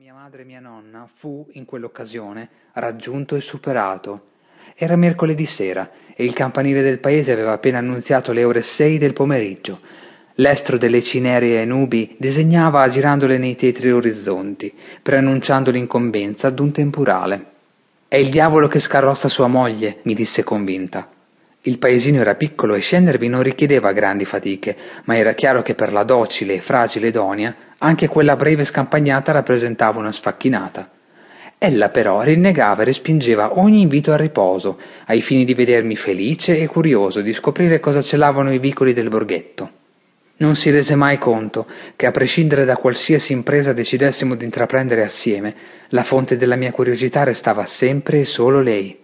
mia madre e mia nonna fu, in quell'occasione, raggiunto e superato. Era mercoledì sera e il campanile del paese aveva appena annunziato le ore 6 del pomeriggio. L'estro delle cineree nubi disegnava girandole nei tetri orizzonti, preannunciando l'incombenza d'un temporale. «È il diavolo che scarrossa sua moglie», mi disse convinta. Il paesino era piccolo e scendervi non richiedeva grandi fatiche, ma era chiaro che per la docile e fragile Donia anche quella breve scampagnata rappresentava una sfacchinata. Ella però rinnegava e respingeva ogni invito al riposo, ai fini di vedermi felice e curioso di scoprire cosa celavano i vicoli del borghetto. Non si rese mai conto che, a prescindere da qualsiasi impresa decidessimo di intraprendere assieme, la fonte della mia curiosità restava sempre e solo lei.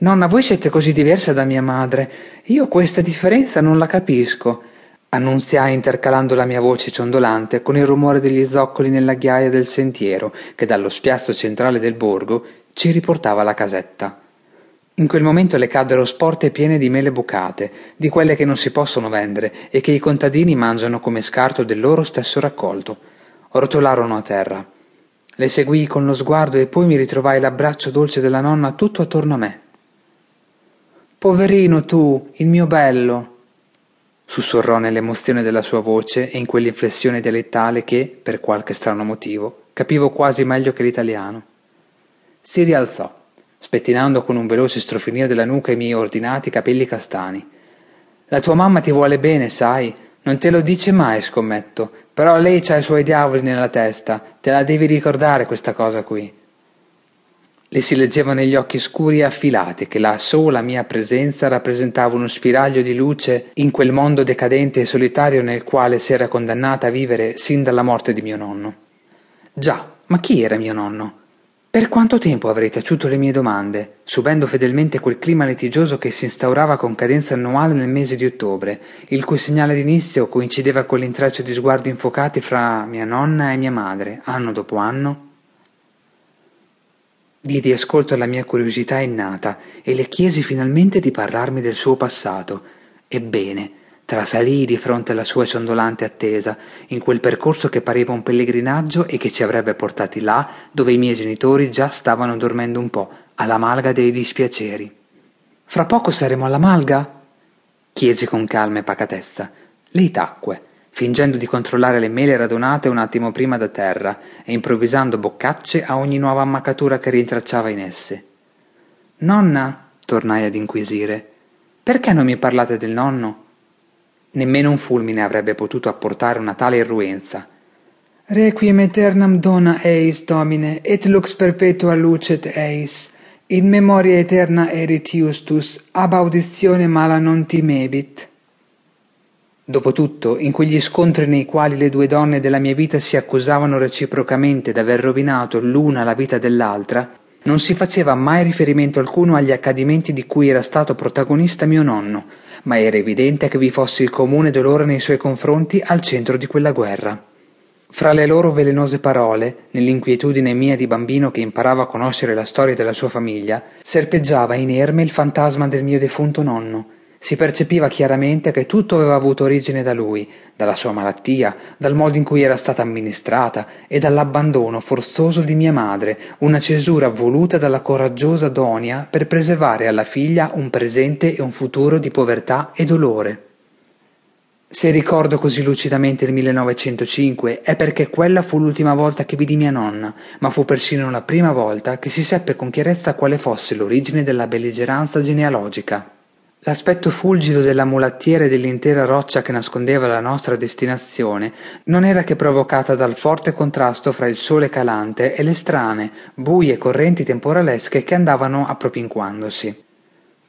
«Nonna, voi siete così diversa da mia madre. Io questa differenza non la capisco», annunziai intercalando la mia voce ciondolante con il rumore degli zoccoli nella ghiaia del sentiero che dallo spiazzo centrale del borgo ci riportava alla casetta. In quel momento le caddero sporte piene di mele bucate, di quelle che non si possono vendere e che i contadini mangiano come scarto del loro stesso raccolto. Rotolarono a terra. Le seguii con lo sguardo e poi mi ritrovai l'abbraccio dolce della nonna tutto attorno a me. «Poverino tu, il mio bello», sussurrò nell'emozione della sua voce e in quell'inflessione dialettale che, per qualche strano motivo, capivo quasi meglio che l'italiano. Si rialzò, spettinando con un veloce strofinio della nuca i miei ordinati capelli castani. «La tua mamma ti vuole bene, sai? Non te lo dice mai, scommetto. Però lei c'ha i suoi diavoli nella testa. Te la devi ricordare questa cosa qui». Le si leggevano negli occhi scuri e affilati che la sola mia presenza rappresentava uno spiraglio di luce in quel mondo decadente e solitario nel quale si era condannata a vivere sin dalla morte di mio nonno. Già, ma chi era mio nonno? Per quanto tempo avrei taciuto le mie domande, subendo fedelmente quel clima litigioso che si instaurava con cadenza annuale nel mese di ottobre, il cui segnale d'inizio coincideva con l'intreccio di sguardi infocati fra mia nonna e mia madre, anno dopo anno? Diedi ascolto alla mia curiosità innata e le chiesi finalmente di parlarmi del suo passato. Ebbene, trasalii di fronte alla sua ciondolante attesa, in quel percorso che pareva un pellegrinaggio e che ci avrebbe portati là dove i miei genitori già stavano dormendo un po', alla malga dei dispiaceri. «Fra poco saremo alla malga?» chiesi con calma e pacatezza. Lei tacque, fingendo di controllare le mele radunate un attimo prima da terra e improvvisando boccacce a ogni nuova ammaccatura che rintracciava in esse. «Nonna», tornai ad inquisire, «perché non mi parlate del nonno?» Nemmeno un fulmine avrebbe potuto apportare una tale irruenza. «Requiem aeternam dona eis, Domine, et lux perpetua lucet eis, in memoria eterna erit iustus, ab audizione mala non timebit». Dopotutto, in quegli scontri nei quali le due donne della mia vita si accusavano reciprocamente d'aver rovinato l'una la vita dell'altra, non si faceva mai riferimento alcuno agli accadimenti di cui era stato protagonista mio nonno, ma era evidente che vi fosse il comune dolore nei suoi confronti al centro di quella guerra. Fra le loro velenose parole, nell'inquietudine mia di bambino che imparava a conoscere la storia della sua famiglia, serpeggiava inerme il fantasma del mio defunto nonno. Si percepiva chiaramente che tutto aveva avuto origine da lui, dalla sua malattia, dal modo in cui era stata amministrata e dall'abbandono forzoso di mia madre, una cesura voluta dalla coraggiosa Donia per preservare alla figlia un presente e un futuro di povertà e dolore. Se ricordo così lucidamente il 1905 è perché quella fu l'ultima volta che vidi mia nonna, ma fu persino la prima volta che si seppe con chiarezza quale fosse l'origine della belligeranza genealogica. L'aspetto fulgido della mulattiera e dell'intera roccia che nascondeva la nostra destinazione non era che provocata dal forte contrasto fra il sole calante e le strane, buie correnti temporalesche che andavano appropinquandosi.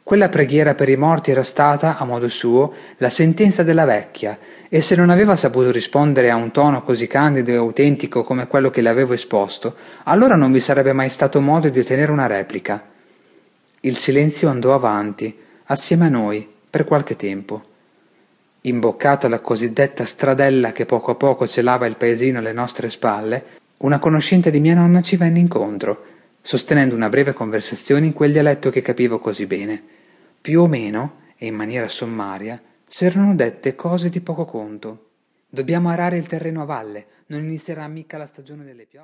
Quella preghiera per i morti era stata, a modo suo, la sentenza della vecchia, e se non aveva saputo rispondere a un tono così candido e autentico come quello che le avevo esposto, allora non vi sarebbe mai stato modo di ottenere una replica. Il silenzio andò avanti, assieme a noi, per qualche tempo. Imboccata la cosiddetta stradella che poco a poco celava il paesino alle nostre spalle, una conoscente di mia nonna ci venne incontro, sostenendo una breve conversazione in quel dialetto che capivo così bene. Più o meno, e in maniera sommaria, c'erano dette cose di poco conto. «Dobbiamo arare il terreno a valle, non inizierà mica la stagione delle piogge».